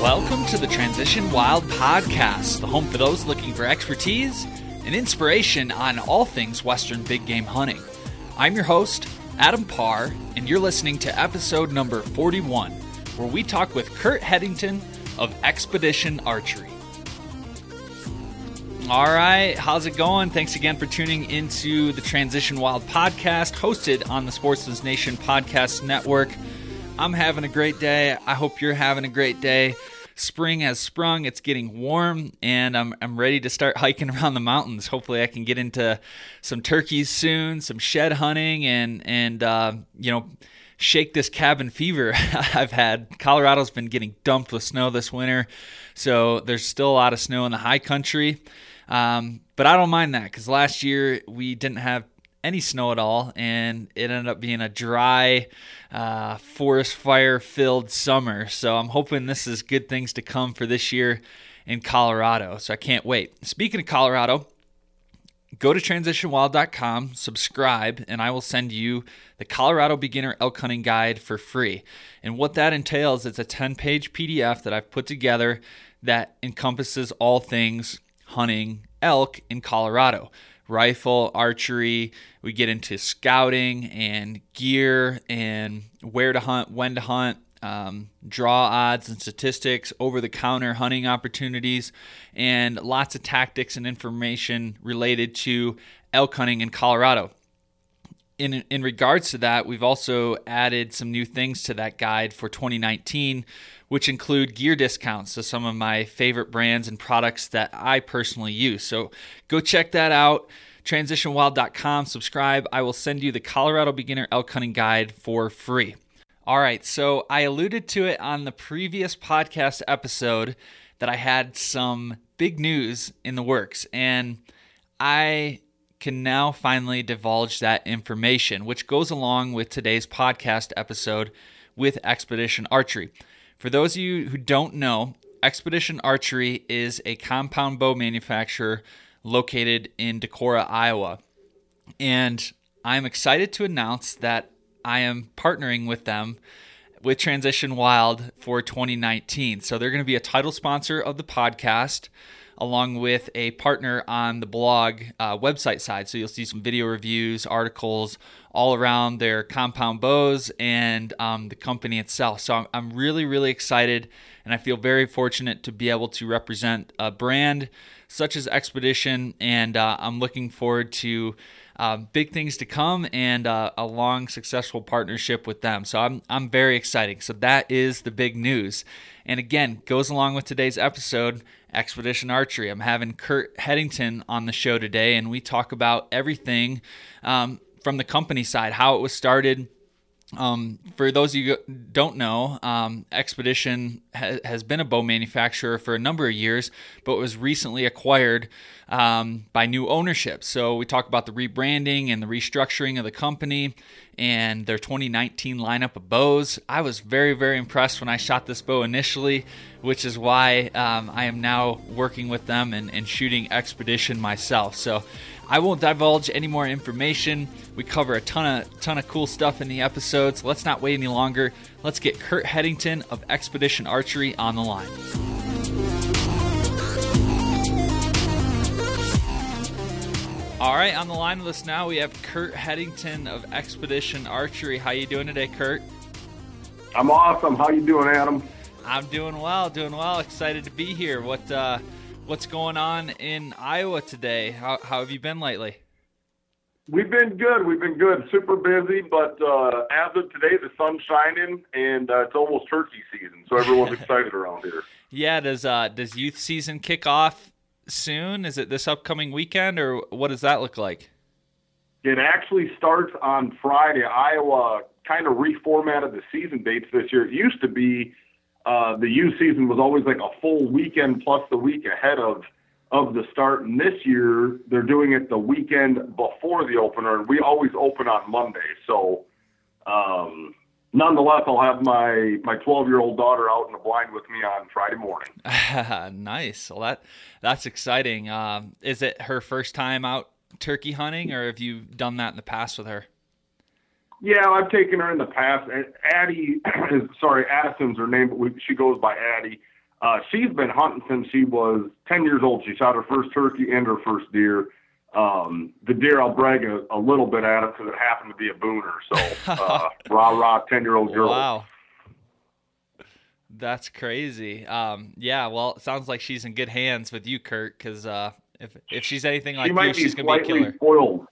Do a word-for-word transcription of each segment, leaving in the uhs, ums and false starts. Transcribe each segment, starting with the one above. Welcome to the Transition Wild Podcast, the home for those looking for expertise and inspiration on all things Western big game hunting. I'm your host, Adam Parr, and you're listening to episode number forty-one, where we talk with Kurt Hedington of Expedition Archery. All right, how's it going? Thanks again for tuning into the Transition Wild Podcast, hosted on the Sportsman's Nation Podcast Network. I'm having a great day. I hope you're having a great day. Spring has sprung. It's getting warm, and I'm I'm ready to start hiking around the mountains. Hopefully, I can get into some turkeys soon, some shed hunting, and and uh, you know, shake this cabin fever I've had. Colorado's been getting dumped with snow this winter, so there's still a lot of snow in the high country. Um, but I don't mind that because last year we didn't have any snow at all, and it ended up being a dry, uh, forest fire-filled summer. So I'm hoping this is good things to come for this year in Colorado. So I can't wait. Speaking of Colorado, go to transition wild dot com, subscribe, and I will send you the Colorado Beginner Elk Hunting Guide for free. And what that entails is a ten-page P D F that I've put together that encompasses all things hunting elk in Colorado. Rifle, archery, we get into scouting and gear and where to hunt, when to hunt, um, draw odds and statistics, over-the-counter hunting opportunities, and lots of tactics and information related to elk hunting in Colorado. In, in regards to that, we've also added some new things to that guide for twenty nineteen, which include gear discounts to some of my favorite brands and products that I personally use. So go check that out, transition wild dot com, subscribe. I will send you the Colorado Beginner Elk Hunting Guide for free. All right, so I alluded to it on the previous podcast episode that I had some big news in the works, and I can now finally divulge that information, which goes along with today's podcast episode with Expedition Archery. For those of you who don't know, Expedition Archery is a compound bow manufacturer located in Decorah, Iowa. And I'm excited to announce that I am partnering with them with Transition Wild for twenty nineteen. So they're going to be a title sponsor of the podcast, along with a partner on the blog uh, website side. So you'll see some video reviews, articles all around their compound bows and um, the company itself. So I'm, I'm really, really excited, and I feel very fortunate to be able to represent a brand such as Expedition, and uh, I'm looking forward to uh, big things to come and uh, a long, successful partnership with them. So I'm I'm very excited. So that is the big news. And again, goes along with today's episode, Expedition Archery. I'm having Kurt Hedington on the show today, and we talk about everything um, from the company side, how it was started. Um, for those of you who don't know, um, Expedition ha- has been a bow manufacturer for a number of years, but was recently acquired um, by new ownership. So we talk about the rebranding and the restructuring of the company and their twenty nineteen lineup of bows. I was very, very impressed when I shot this bow initially, which is why um, I am now working with them and, and shooting Expedition myself. So I won't divulge any more information. We cover a ton of ton of cool stuff in the episodes. Let's not wait any longer. Let's get Kurt Hedington of Expedition Archery on the line. All right, on the line with us now, we have Kurt Hedington of Expedition Archery. How you doing today, Kurt? I'm awesome. How you doing, Adam? I'm doing well, doing well. Excited to be here. What? Uh, What's going on in Iowa today? How, how have you been lately? We've been good. We've been good. Super busy, but uh, as of today, the sun's shining, and uh, it's almost turkey season, so everyone's excited around here. Yeah, does uh, does youth season kick off soon? Is it this upcoming weekend, or what does that look like? It actually starts on Friday. Iowa kind of reformatted the season dates this year. It used to be Uh, the youth season was always like a full weekend plus the week ahead of of the start. And this year they're doing it the weekend before the opener, and we always open on Monday. So um, nonetheless, I'll have my, my twelve-year-old daughter out in the blind with me on Friday morning. Nice. Well, that that's exciting. Um, is it her first time out turkey hunting, or have you done that in the past with her? Yeah, I've taken her in the past. Addie, is, sorry, Addison's her name, but we, she goes by Addie. Uh, she's been hunting since she was ten years old. She shot her first turkey and her first deer. Um, the deer, I'll brag a, a little bit at it because it happened to be a booner. So, uh, rah, rah, ten-year-old girl. Wow. That's crazy. Um, yeah, well, it sounds like she's in good hands with you, Kurt, because uh, if if she's anything like you, she's going to be a killer. Spoiled.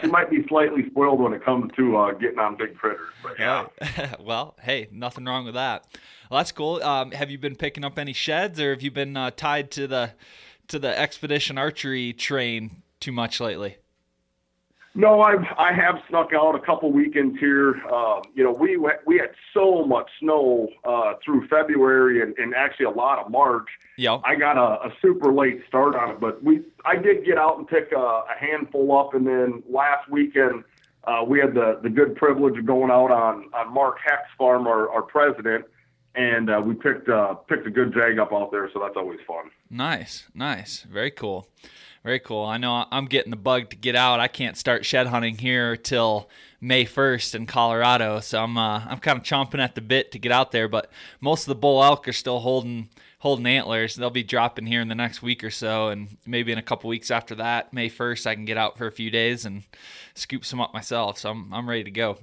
She might be slightly spoiled when it comes to uh, getting on big critters. But yeah. Well, hey, nothing wrong with that. Well, that's cool. Um, have you been picking up any sheds, or have you been uh, tied to the to the Expedition Archery train too much lately? No, I've I have snuck out a couple weekends here. Um, you know, we went, we had so much snow uh, through February and, and actually a lot of March. Yeah, I got a, a super late start on it, but we I did get out and pick a, a handful up, and then last weekend uh, we had the, the good privilege of going out on, on Mark Hex farm, our, our president, and uh, we picked uh, picked a good jag up out there, so that's always fun. Nice, nice, very cool. Very cool. I know I'm getting the bug to get out. I can't start shed hunting here till May first in Colorado, so I'm uh, I'm kind of chomping at the bit to get out there. But most of the bull elk are still holding holding antlers. They'll be dropping here in the next week or so, and maybe in a couple weeks after that, May first, I can get out for a few days and scoop some up myself. So I'm I'm ready to go.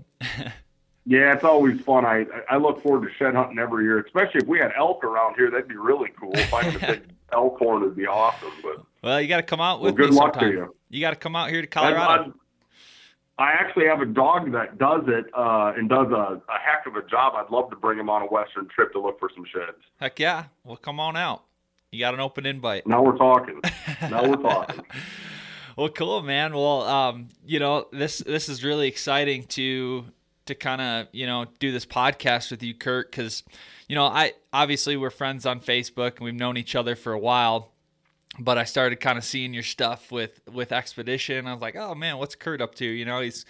Yeah, it's always fun. I I look forward to shed hunting every year, especially if we had elk around here. That'd be really cool. If I could pick elk horn, it'd be awesome. But well, you got to come out with well, good me luck sometime. To you. You got to come out here to Colorado. I, I actually have a dog that does it uh, and does a, a heck of a job. I'd love to bring him on a western trip to look for some sheds. Heck yeah. Well, come on out. You got an open invite. Now we're talking. Now we're talking. Well, cool, man. Well, um, you know, this this is really exciting to to kind of, you know, do this podcast with you, Kurt, because, you know, I obviously we're friends on Facebook and we've known each other for a while. But I started kind of seeing your stuff with, with Expedition. I was like, oh, man, what's Kurt up to? You know, he's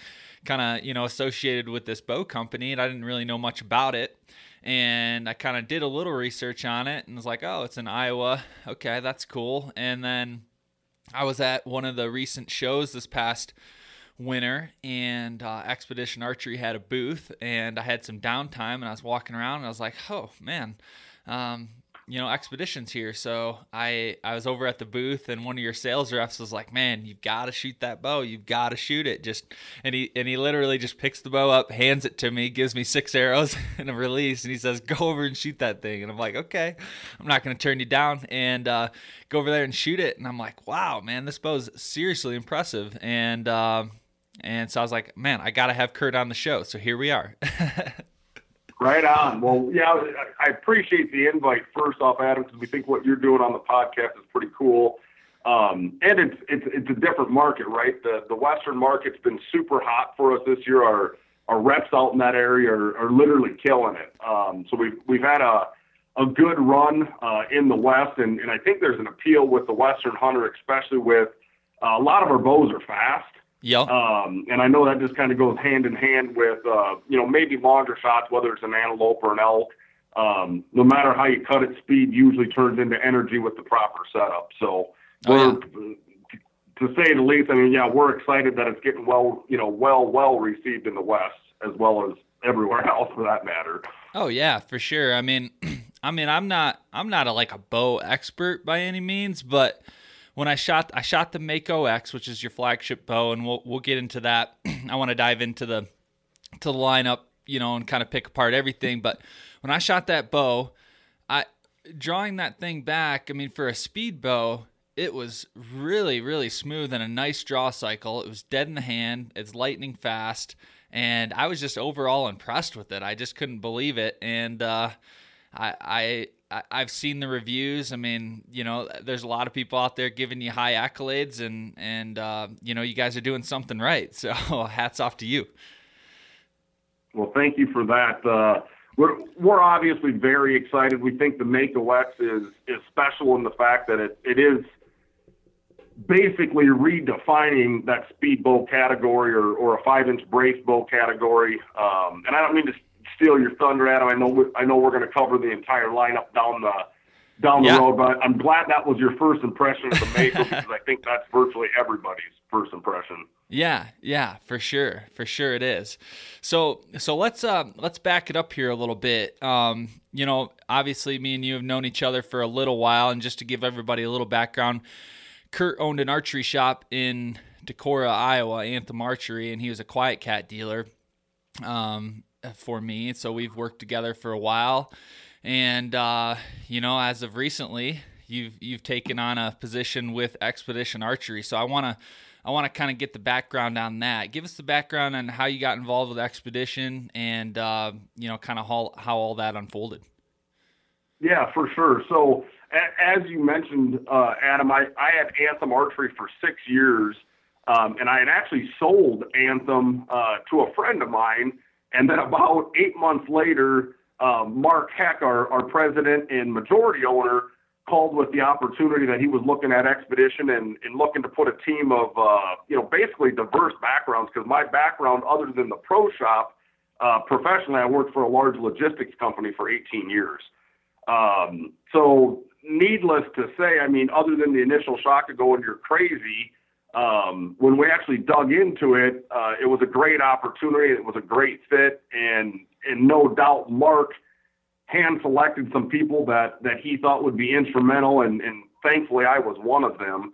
kind of, you know, associated with this bow company, and I didn't really know much about it. And I kind of did a little research on it and was like, oh, it's in Iowa. Okay, that's cool. And then I was at one of the recent shows this past winter, and uh, Expedition Archery had a booth, and I had some downtime, and I was walking around, and I was like, oh, man, um, you know, Expedition's here. So I, I was over at the booth, and one of your sales reps was like, man, you've got to shoot that bow. You've got to shoot it. Just, and he, and he literally just picks the bow up, hands it to me, gives me six arrows and a release. And he says, go over and shoot that thing. And I'm like, okay, I'm not going to turn you down, and, uh, go over there and shoot it. And I'm like, wow, man, this bow's seriously impressive. And, um, uh, and so I was like, man, I got to have Kurt on the show. So here we are. Right on. Well, yeah, I appreciate the invite first off, Adam, because we think what you're doing on the podcast is pretty cool. Um, and it's, it's it's a different market, right? The the Western market's been super hot for us this year. Our our reps out in that area are, are literally killing it. Um, so we've we've had a a good run uh, in the West, and, and I think there's an appeal with the Western hunter, especially with uh, a lot of our bows are fast. Yeah. Um, and I know that just kind of goes hand in hand with, uh, you know, maybe longer shots, whether it's an antelope or an elk. Um, no matter how you cut it, speed usually turns into energy with the proper setup. So, oh, we're, yeah. to say the least, I mean, yeah, we're excited that it's getting well, you know, well, well received in the West as well as everywhere else for that matter. Oh yeah, for sure. I mean, I mean, I'm not, I'm not a, like a bow expert by any means, but when I shot, I shot the Mako X, which is your flagship bow, and we'll we'll get into that. I want to dive into the to the lineup, you know, and kind of pick apart everything. But when I shot that bow, I drawing that thing back. I mean, for a speed bow, it was really really smooth and a nice draw cycle. It was dead in the hand. It's lightning fast, and I was just overall impressed with it. I just couldn't believe it, and uh, I. I I've seen the reviews. I mean, you know, there's a lot of people out there giving you high accolades, and, and uh, you know, you guys are doing something right. So hats off to you. Well, thank you for that. Uh, we're, we're obviously very excited. We think the Mako X is, is special in the fact that it, it is basically redefining that speed bow category or, or a five-inch brace bow category. Um, and I don't mean to steal your thunder, Adam. I know we, I know we're going to cover the entire lineup down the down the yeah. road, but I'm glad that was your first impression of the Mako because I think that's virtually everybody's first impression. Yeah, yeah, for sure, for sure it is. So, so let's uh, let's back it up here a little bit. Um, you know, obviously, me and you have known each other for a little while, and just to give everybody a little background, Kurt owned an archery shop in Decorah, Iowa, Anthem Archery, and he was a Quiet Cat dealer um, for me. So we've worked together for a while, and uh, you know, as of recently, you've you've taken on a position with Expedition Archery. So I want to. I want to kind of get the background on that. Give us the background on how you got involved with Expedition and, uh, you know, kind of how, how all that unfolded. Yeah, for sure. So a- as you mentioned, uh, Adam, I, I had Anthem Archery for six years, um, and I had actually sold Anthem uh, to a friend of mine. And then about eight months later, uh, Mark Hex, our, our president and majority owner, called with the opportunity that he was looking at Expedition and, and looking to put a team of, uh, you know, basically diverse backgrounds, because my background, other than the pro shop, uh, professionally, I worked for a large logistics company for eighteen years. Um, so needless to say, I mean, other than the initial shock of going, you're crazy, um, when we actually dug into it, uh, it was a great opportunity. It was a great fit. And, and no doubt Mark hand-selected some people that, that he thought would be instrumental, and, and thankfully I was one of them.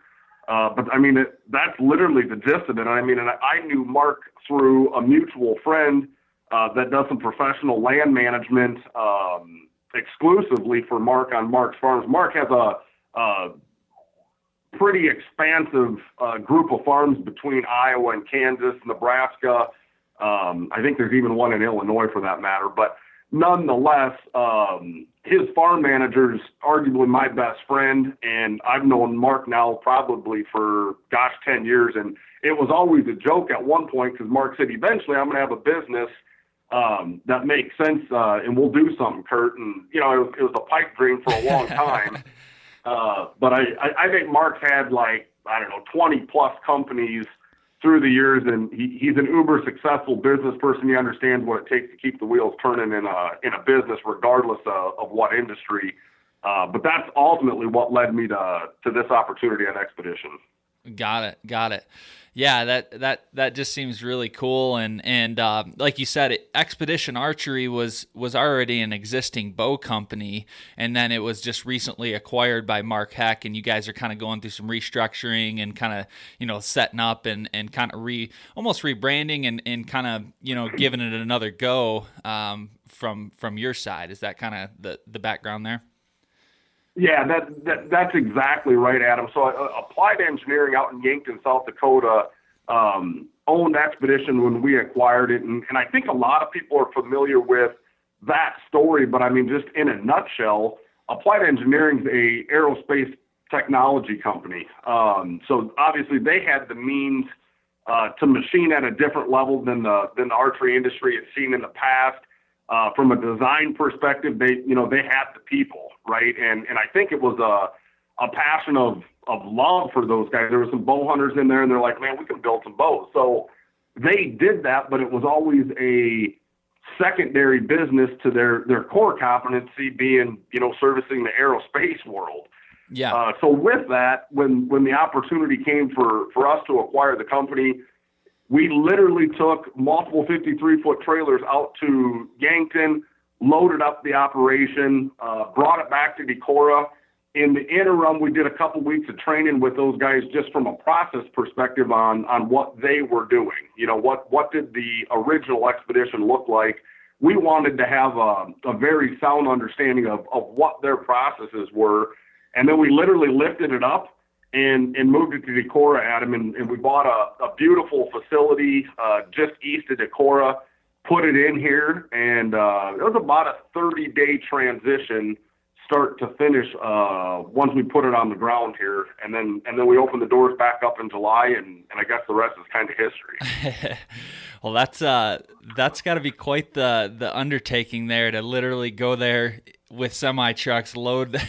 Uh, but, I mean, it, that's literally the gist of it. I mean, and I, I knew Mark through a mutual friend uh, that does some professional land management um, exclusively for Mark on Mark's farms. Mark has a, a pretty expansive uh, group of farms between Iowa and Kansas, Nebraska. Um, I think there's even one in Illinois for that matter, but nonetheless, um, his farm manager's arguably my best friend, and I've known Mark now probably for, gosh, ten years, and it was always a joke at one point because Mark said, eventually I'm going to have a business um, that makes sense, uh, and we'll do something, Kurt, and, you know, it was, it was a pipe dream for a long time, uh, but I, I, I think Mark's had, like, I don't know, twenty-plus companies through the years, and he, he's an uber successful business person. He understands what it takes to keep the wheels turning in a, in a business, regardless of, of what industry. Uh, but that's ultimately what led me to, to this opportunity at Expedition. Got it. Got it. Yeah. That, that, that just seems really cool. And, and, uh, like you said, it, Expedition Archery was, was already an existing bow company. And then it was just recently acquired by Mark Hex, and you guys are kind of going through some restructuring and kind of, you know, setting up and, and kind of re almost rebranding and, and kind of, you know, giving it another go, um, from, from your side. Is that kind of the, the background there? Yeah, that, that that's exactly right, Adam. So uh, Applied Engineering out in Yankton, South Dakota, um, owned Expedition when we acquired it. And, and I think a lot of people are familiar with that story, but I mean, just in a nutshell, Applied Engineering's a aerospace technology company. Um, so obviously they had the means uh, to machine at a different level than the, than the archery industry had seen in the past. Uh, from a design perspective, they, you know, they had the people, right? And, and I think it was a, a passion of, of love for those guys. There were some bow hunters in there, and they're like, man, we can build some bows. So they did that, but it was always a secondary business to their, their core competency being, you know, servicing the aerospace world. Yeah. Uh, so with that, when, when the opportunity came for, for us to acquire the company, we literally took multiple fifty-three foot trailers out to Yankton, loaded up the operation, uh, brought it back to Decorah. In the interim, we did a couple weeks of training with those guys just from a process perspective on, on what they were doing. You know, what, what did the original Expedition look like? We wanted to have a, a very sound understanding of, of what their processes were. And then we literally lifted it up and, and moved it to Decorah, Adam, and, and we bought a, a beautiful facility uh, just east of Decorah, put it in here, and uh, it was about a thirty-day transition, start to finish, uh, once we put it on the ground here, and then and then we opened the doors back up in July, and, and I guess the rest is kind of history. Well, that's uh, that's got to be quite the the undertaking there to literally go there with semi trucks, load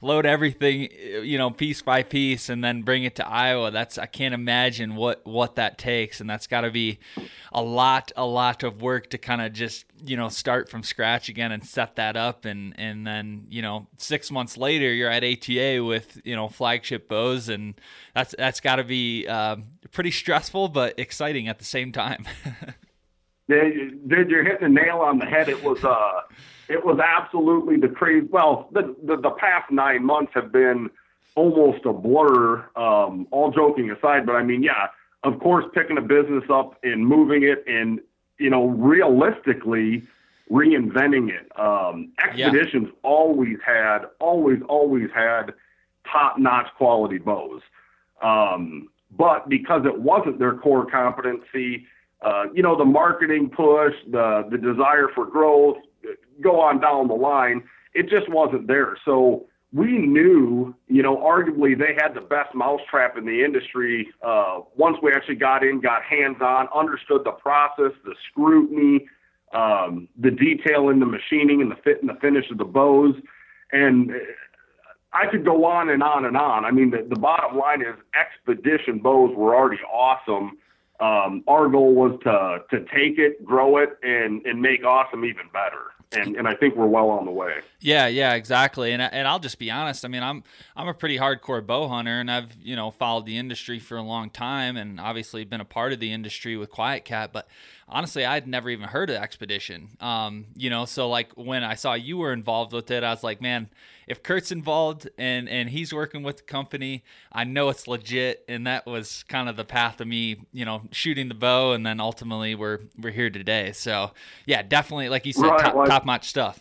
load everything, you know, piece by piece, and then bring it to Iowa. That's I can't imagine what what that takes, and that's got to be a lot a lot of work to kind of just, you know, start from scratch again and set that up, and and then, you know, six months later you're at A T A with, you know, flagship bows, and that's that's got to be uh, pretty stressful but exciting at the same time. Dude, you're hitting the nail on the head. It was uh, it was absolutely the crazy. Well, the, the the past nine months have been almost a blur. Um, all joking aside, but I mean, yeah, of course, picking a business up and moving it, and you know, realistically reinventing it. Um, Expeditions yeah. always had, always, always had top-notch quality bows, um, but because it wasn't their core competency. Uh, you know, the marketing push, the the desire for growth, go on down the line, it just wasn't there. So we knew, you know, arguably they had the best mousetrap in the industry. Uh, once we actually got in, got hands-on, understood the process, the scrutiny, um, the detail in the machining and the fit and the finish of the bows. And I could go on and on and on. I mean, the, the bottom line is Expedition bows were already awesome. Um, our goal was to to take it, grow it, and and make awesome even better. And and I think we're well on the way. Yeah, yeah, exactly. And I, and I'll just be honest. I mean, I'm I'm a pretty hardcore bow hunter, and I've you know followed the industry for a long time, and obviously been a part of the industry with Quiet Cat. But honestly, I'd never even heard of Expedition. Um, you know, so like when I saw you were involved with it, I was like, man, if Kurt's involved and, and he's working with the company, I know it's legit. And that was kind of the path of me, you know, shooting the bow. And then ultimately we're, we're here today. So yeah, definitely. Like you said, right, top, like, top notch stuff.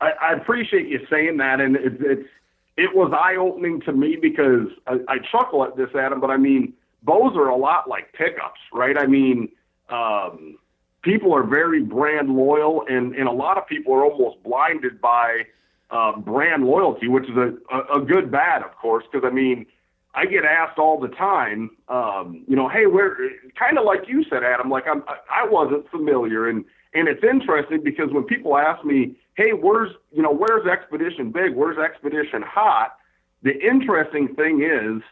I, I appreciate you saying that. And it's, it's, it was eye opening to me because I, I chuckle at this, Adam, but I mean, bows are a lot like pickups, right? I mean, um, people are very brand loyal, and, and a lot of people are almost blinded by, Uh, brand loyalty, which is a, a, a good bad, of course, because I mean, I get asked all the time, um, you know, hey, where, kind of like you said, Adam, like I'm, I wasn't familiar, and and it's interesting because when people ask me, hey, where's, you know, where's Expedition big, where's Expedition hot, the interesting thing is,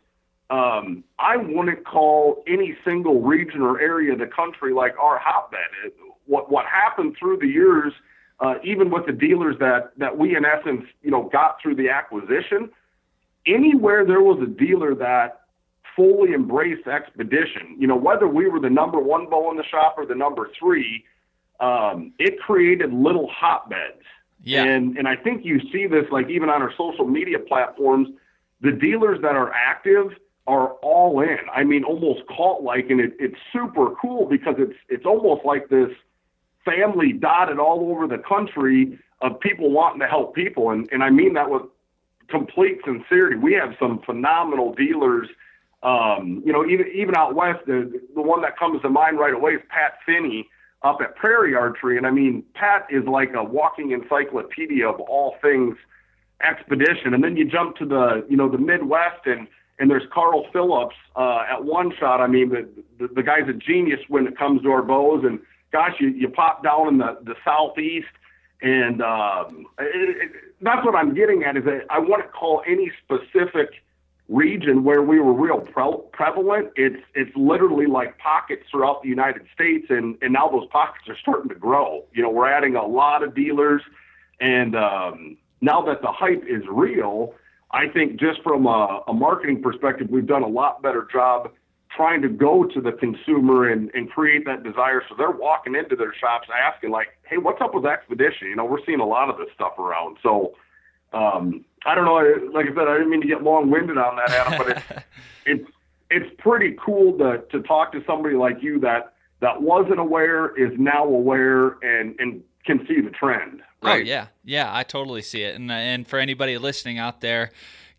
um, I wouldn't call any single region or area of the country like our hotbed. What what happened through the years. Uh, even with the dealers that, that we, in essence, you know, got through the acquisition, anywhere there was a dealer that fully embraced Expedition, you know, whether we were the number one bow in the shop or the number three, um, it created little hotbeds. Yeah. And, and I think you see this, like, even on our social media platforms, the dealers that are active are all in. I mean, almost cult-like, and it, it's super cool because it's it's almost like this family dotted all over the country of people wanting to help people. And, and I mean that with complete sincerity. We have some phenomenal dealers, um, you know, even, even out west, the, the one that comes to mind right away is Pat Finney up at Prairie Archery. And I mean, Pat is like a walking encyclopedia of all things Expedition. And then you jump to the, you know, the Midwest, and, and there's Carl Phillips uh, at One Shot. I mean, the, the, the guy's a genius when it comes to our bows. And gosh, you, you pop down in the, the southeast, and um, it, it, that's what I'm getting at, is that I wouldn't call any specific region where we were real pre- prevalent. It's it's literally like pockets throughout the United States, and, and now those pockets are starting to grow. You know, we're adding a lot of dealers, and um, now that the hype is real, I think just from a, a marketing perspective, we've done a lot better job trying to go to the consumer and, and create that desire. So they're walking into their shops asking like, hey, what's up with Expedition? You know, we're seeing a lot of this stuff around. So um, I don't know. Like I said, I didn't mean to get long winded on that, Adam, but it's, it's, it's pretty cool to, to talk to somebody like you that, that wasn't aware, is now aware, and, and can see the trend. Right? Oh yeah. Yeah. I totally see it. And, and for anybody listening out there,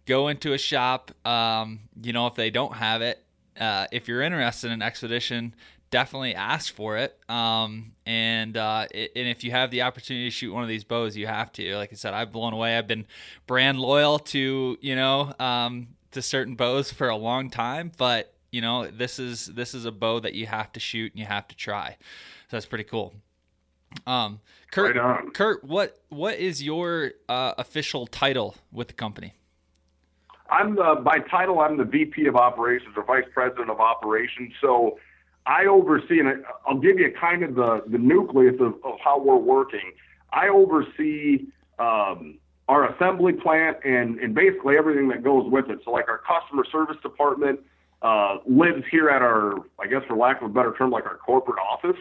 go into a shop. Um, you know, if they don't have it, Uh, if you're interested in Expedition, definitely ask for it. Um, and uh, it, and if you have the opportunity to shoot one of these bows, you have to. Like I said, I've blown away. I've been brand loyal to, you know, um, to certain bows for a long time. But, you know, this is this is a bow that you have to shoot and you have to try. So that's pretty cool. Um, Kurt, right on. Kurt, what what is your uh, official title with the company? I'm the, by title, I'm the V P of Operations or Vice President of Operations. So I oversee, and I'll give you kind of the, the nucleus of, of how we're working. I oversee um, our assembly plant and, and basically everything that goes with it. So like our customer service department uh, lives here at our, I guess for lack of a better term, like our corporate office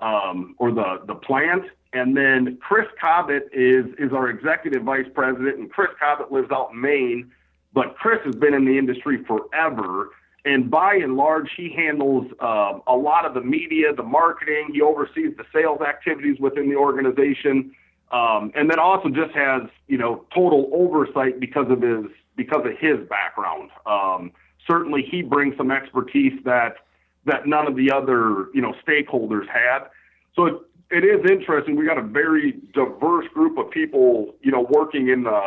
um, or the, the plant. And then Chris Cobbett is, is our executive vice president, and Chris Cobbett lives out in Maine. But Chris has been in the industry forever, and by and large, he handles uh, a lot of the media, the marketing. He oversees the sales activities within the organization, um, and then also just has you know total oversight because of his because of his background. Um, certainly, he brings some expertise that that none of the other you know stakeholders had. So it, it is interesting. We got a very diverse group of people you know working in the.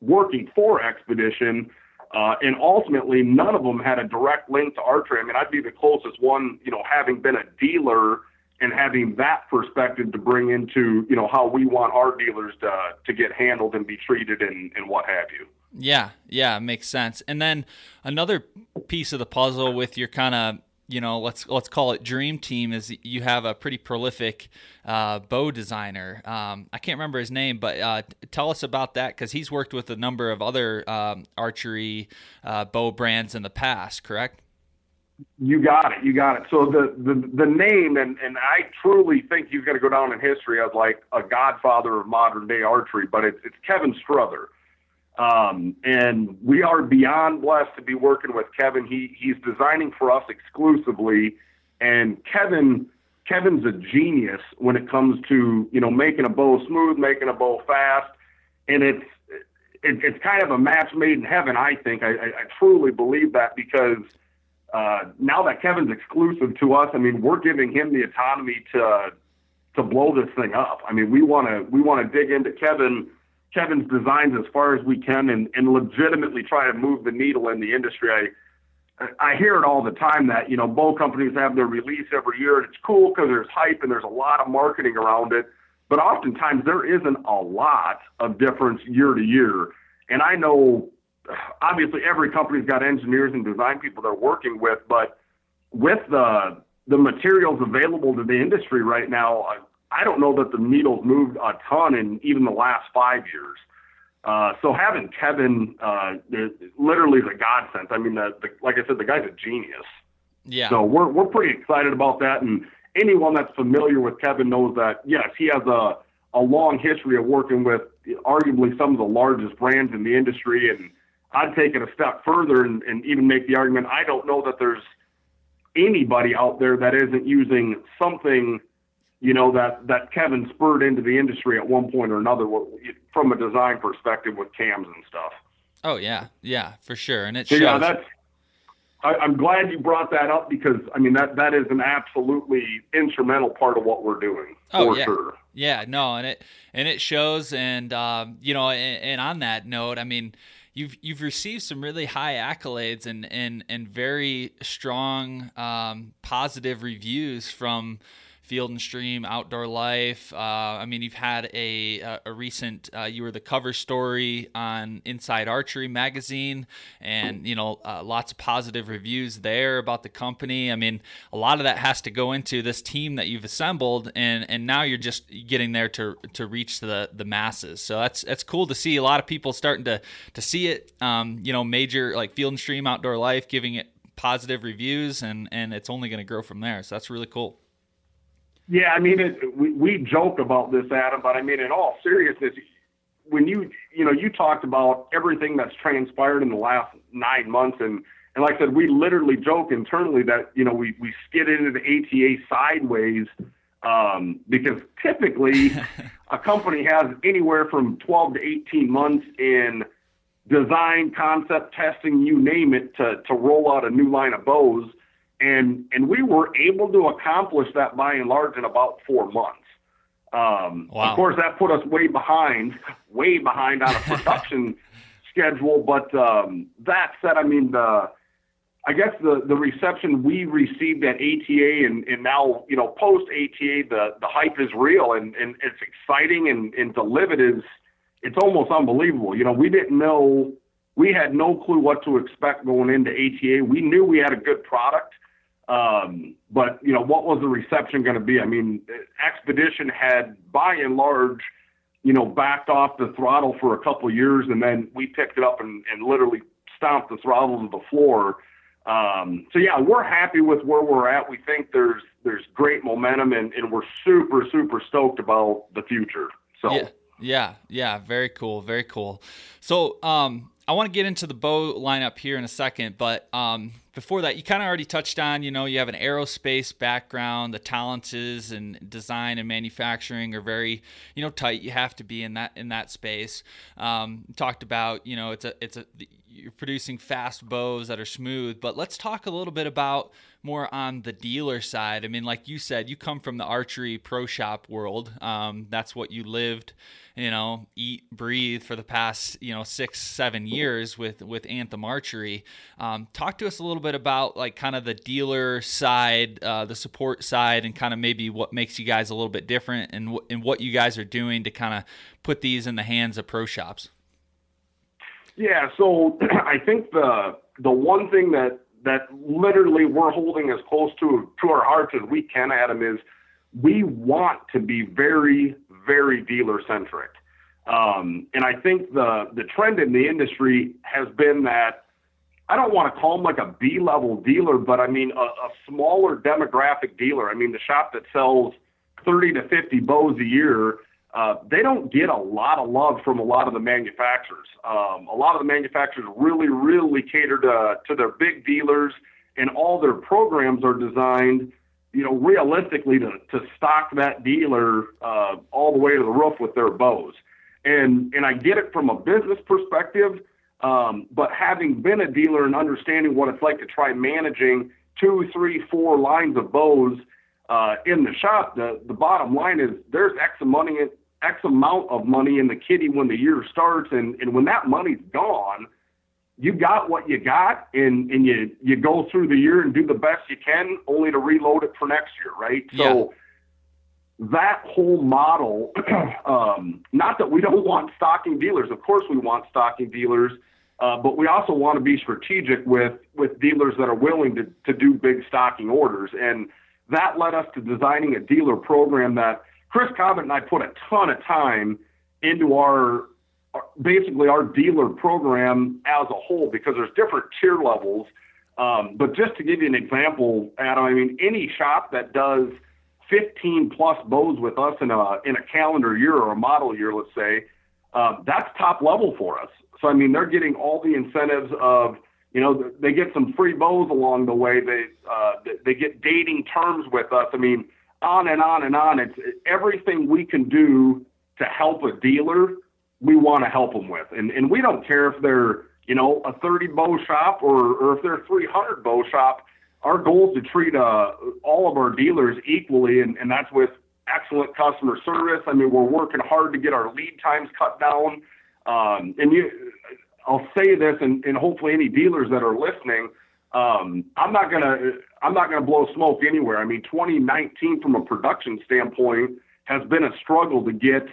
working for Expedition, uh, and ultimately none of them had a direct link to archery. I mean, I'd be the closest one, you know, having been a dealer and having that perspective to bring into, you know, how we want our dealers to to get handled and be treated and, and what have you. Yeah, yeah, makes sense. And then another piece of the puzzle with your kind of, you know, let's let's call it dream team is you have a pretty prolific uh, bow designer. Um, I can't remember his name, but uh, tell us about that because he's worked with a number of other um, archery uh, bow brands in the past, correct? You got it. You got it. So the the, the name, and, and I truly think he's going to go down in history as like a godfather of modern-day archery, but it's, it's Kevin Strother. Um, and we are beyond blessed to be working with Kevin. He he's designing for us exclusively, and Kevin Kevin's a genius when it comes to you know making a bow smooth, making a bow fast, and it's it, it's kind of a match made in heaven. I think I, I, I truly believe that because uh, now that Kevin's exclusive to us, I mean we're giving him the autonomy to to blow this thing up. I mean we want to we want to dig into Kevin. Kevin's designs as far as we can and, and legitimately try to move the needle in the industry. I, I hear it all the time that, you know, bow companies have their release every year and it's cool because there's hype and there's a lot of marketing around it, but oftentimes there isn't a lot of difference year to year. And I know obviously every company's got engineers and design people they're working with, but with the, the materials available to the industry right now, I don't know that the needle's moved a ton in even the last five years. Uh, so having Kevin uh, literally is a godsend. I mean, the, the, like I said, the guy's a genius. Yeah. So we're we're pretty excited about that. And anyone that's familiar with Kevin knows that, yes, he has a, a long history of working with arguably some of the largest brands in the industry. And I'd take it a step further and, and even make the argument, I don't know that there's anybody out there that isn't using something – you know, that, that Kevin spurred into the industry at one point or another from a design perspective with cams and stuff. Oh, yeah. Yeah, for sure. And it so, shows. Yeah, that's, I, I'm glad you brought that up because, I mean, that, that is an absolutely instrumental part of what we're doing. Oh, for yeah. sure. Yeah, no, and it and it shows. And, um, you know, and, and on that note, I mean, you've you've received some really high accolades and, and, and very strong um, positive reviews from Field and Stream, Outdoor Life. Uh, I mean, you've had a a, a recent. Uh, you were the cover story on Inside Archery magazine, and you know, uh, lots of positive reviews there about the company. I mean, a lot of that has to go into this team that you've assembled, and, and now you're just getting there to to reach the, the masses. So that's that's cool to see. A lot of people starting to to see it. Um, you know, major like Field and Stream, Outdoor Life, giving it positive reviews, and and it's only going to grow from there. So that's really cool. Yeah, I mean, it, we, we joke about this, Adam, but I mean, in all seriousness, when you, you know, you talked about everything that's transpired in the last nine months. And, and like I said, we literally joke internally that, you know, we, we skidded into the A T A sideways um, because typically a company has anywhere from twelve to eighteen months in design, concept, testing, you name it, to, to roll out a new line of bows. And and we were able to accomplish that by and large in about four months. Um, wow. Of course, that put us way behind, way behind on a production schedule. But um, that said, I mean, the, I guess the, the reception we received at A T A and, and now, you know, post A T A, the, the hype is real and, and it's exciting and, and to live it is, it's almost unbelievable. You know, we didn't know, we had no clue what to expect going into A T A. We knew we had a good product. Um, but you know, what was the reception going to be? I mean, Expedition had by and large, you know, backed off the throttle for a couple of years and then we picked it up and, and literally stomped the throttle to the floor. Um, so yeah, we're happy with where we're at. We think there's, there's great momentum and, and we're super, super stoked about the future. So yeah, yeah, yeah. Very cool. Very cool. So, um, I want to get into the bow lineup here in a second, but, um, before that, you kind of already touched on, you know, you have an aerospace background, the talents and design and manufacturing are very, you know, tight. You have to be in that, in that space. Um, talked about, you know, it's a, it's a, you're producing fast bows that are smooth, but let's talk a little bit about more on the dealer side. I mean, like you said, you come from the archery pro shop world. Um, that's what you lived, you know, eat, breathe for the past, you know, six, seven years with, with Anthem Archery. Um, talk to us a little bit about like kind of the dealer side, uh, the support side, and kind of maybe what makes you guys a little bit different and, w- and what you guys are doing to kind of put these in the hands of pro shops. Yeah. So I think the, the one thing that, that literally we're holding as close to, to our hearts as we can, Adam, is we want to be very, very dealer centric. Um, and I think the, the trend in the industry has been that, I don't want to call them like a B-level dealer, but I mean a, a smaller demographic dealer. I mean, the shop that sells thirty to fifty bows a year, uh, they don't get a lot of love from a lot of the manufacturers. Um, a lot of the manufacturers really, really cater to, to their big dealers, and all their programs are designed, you know, realistically to, to stock that dealer uh, all the way to the roof with their bows. And, and I get it from a business perspective, Um, but having been a dealer and understanding what it's like to try managing two, three, four lines of bows uh, in the shop, the, the bottom line is there's X money, X amount of money in the kitty when the year starts. And, and when that money's gone, you got what you got, and, and you, you go through the year and do the best you can only to reload it for next year, right? Yeah. So that whole model, um, not that we don't want stocking dealers. Of course we want stocking dealers. Uh, but we also want to be strategic with, with dealers that are willing to, to do big stocking orders. And that led us to designing a dealer program that Chris Cobbett and I put a ton of time into our, our basically our dealer program as a whole, because there's different tier levels. Um, but just to give you an example, Adam, I mean, any shop that does fifteen plus bows with us in a, in a calendar year or a model year, let's say, uh, that's top level for us. So, I mean, they're getting all the incentives of, you know, they get some free bows along the way. They, uh, they get dating terms with us. I mean, on and on and on. It's everything we can do to help a dealer, we want to help them with. And, and we don't care if they're, you know, a thirty bow shop or, or if they're a three hundred bow shop. Our goal is to treat uh, all of our dealers equally, and, and that's with excellent customer service. I mean, we're working hard to get our lead times cut down. Um, and you, I'll say this, and, and hopefully any dealers that are listening, um, I'm not gonna, I'm not gonna blow smoke anywhere. I mean, twenty nineteen from a production standpoint has been a struggle to get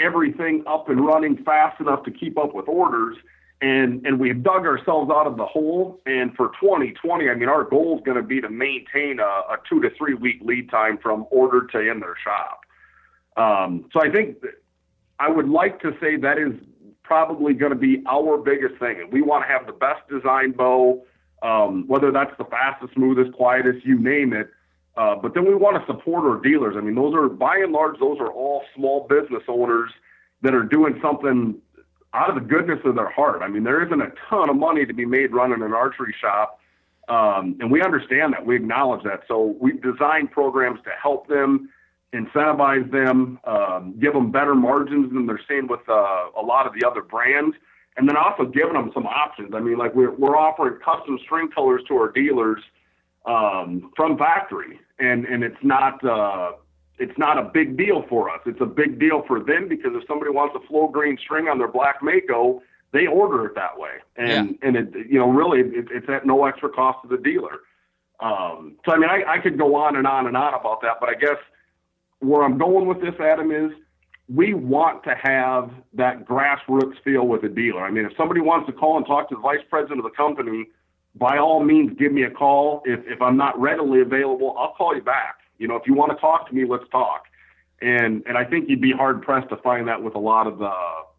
everything up and running fast enough to keep up with orders. And and we've dug ourselves out of the hole. And for twenty twenty, I mean, our goal is going to be to maintain a, a two to three week lead time from order to in their shop. Um, so I think I would like to say that is probably going to be our biggest thing. And we want to have the best design bow, um, whether that's the fastest, smoothest, quietest, you name it. Uh, but then we want to support our dealers. I mean, those are by and large, those are all small business owners that are doing something out of the goodness of their heart. I mean, there isn't a ton of money to be made running an archery shop. Um, and we understand that. We acknowledge that. So we've designed programs to help them, incentivize them, um, give them better margins than they're seeing with uh, a lot of the other brands. And then also giving them some options. I mean, like we're, we're offering custom string colors to our dealers um, from factory. And, and it's not, uh, it's not a big deal for us. It's a big deal for them because if somebody wants a flow green string on their black Mako, they order it that way. And, yeah. and it, you know, really it, it's at no extra cost to the dealer. Um, so, I mean, I, I could go on and on and on about that, but I guess where I'm going with this, Adam, is we want to have that grassroots feel with a dealer. I mean, if somebody wants to call and talk to the vice president of the company, by all means, give me a call. If, if I'm not readily available, I'll call you back. You know, if you want to talk to me, let's talk. And, and I think you'd be hard pressed to find that with a lot of the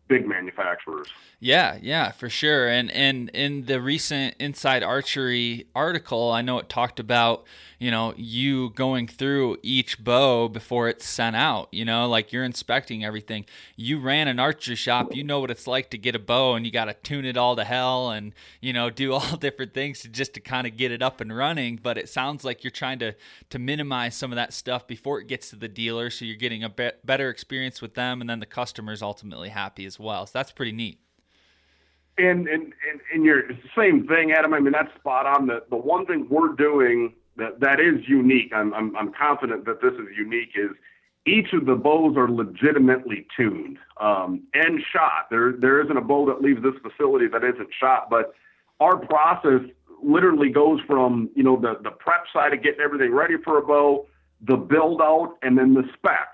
big manufacturers. Yeah, yeah, for sure. And and in the recent Inside Archery article, I know it talked about, you know, you going through each bow before it's sent out, you know, like you're inspecting everything. You ran an archery shop, you know what it's like to get a bow and you got to tune it all to hell and, you know, do all different things to just to kind of get it up and running. But it sounds like you're trying to, to minimize some of that stuff before it gets to the dealer. So you're getting a be- better experience with them, and then the customer's ultimately happy as well. So that's pretty neat. And, and, and, and you're same thing, Adam. I mean, that's spot on. The, the one thing we're doing that that is unique, I'm, I'm I'm confident that this is unique, is each of the bows are legitimately tuned um, and shot. There there isn't a bow that leaves this facility that isn't shot, but our process literally goes from, you know, the, the prep side of getting everything ready for a bow, the build out, and then the spec.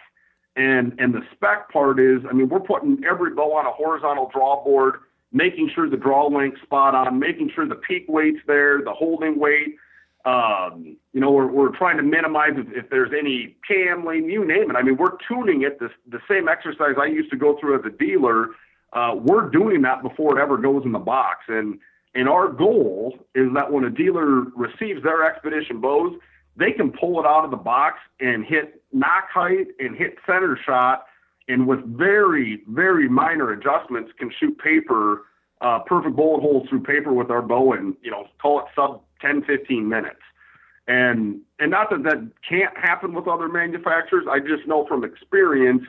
And and the spec part is, I mean, we're putting every bow on a horizontal draw board, making sure the draw length's spot on, making sure the peak weight's there, the holding weight. Um, you know, we're, we're trying to minimize if, if there's any cam lane, you name it. I mean, we're tuning it. This, the same exercise I used to go through as a dealer, uh, we're doing that before it ever goes in the box. And, and our goal is that when a dealer receives their Expedition bows, they can pull it out of the box and hit knock height and hit center shot. And with very, very minor adjustments can shoot paper, uh, perfect bullet holes through paper with our bow and, you know, call it sub ten, fifteen minutes. And, and not that that can't happen with other manufacturers. I just know from experience,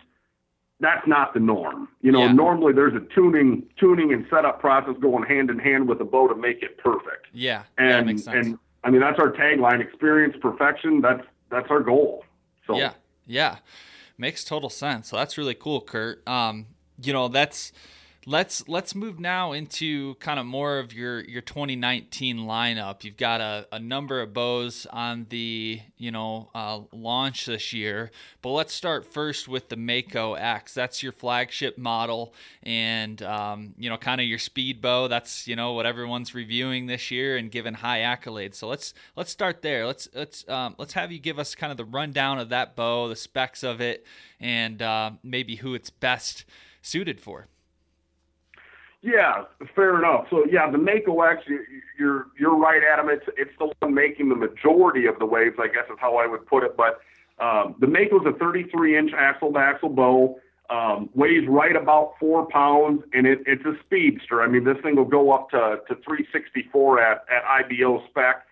that's not the norm. You know, yeah. Normally there's a tuning, tuning and setup process going hand in hand with a bow to make it perfect. Yeah. And, yeah, that makes sense. And I mean, that's our tagline, experience, perfection. That's, that's our goal. So yeah. Yeah. Makes total sense. So that's really cool, Kurt. Um, you know, that's, Let's let's move now into kind of more of your, your twenty nineteen lineup. You've got a, a number of bows on the, you know, uh, launch this year, but let's start first with the Mako X. That's your flagship model, and um, you know, kind of your speed bow. That's, you know, what everyone's reviewing this year and given high accolades. So let's let's start there. Let's let's um, let's have you give us kind of the rundown of that bow, the specs of it, and uh, maybe who it's best suited for. Yeah, fair enough. So yeah, the Mako X, you, you're you're right, Adam. It's it's the one making the majority of the waves, I guess is how I would put it. But um, the Mako's a thirty-three inch axle-to-axle bow, um, weighs right about four pounds, and it, it's a speedster. I mean, this thing will go up to, to three sixty-four at, at I B O spec.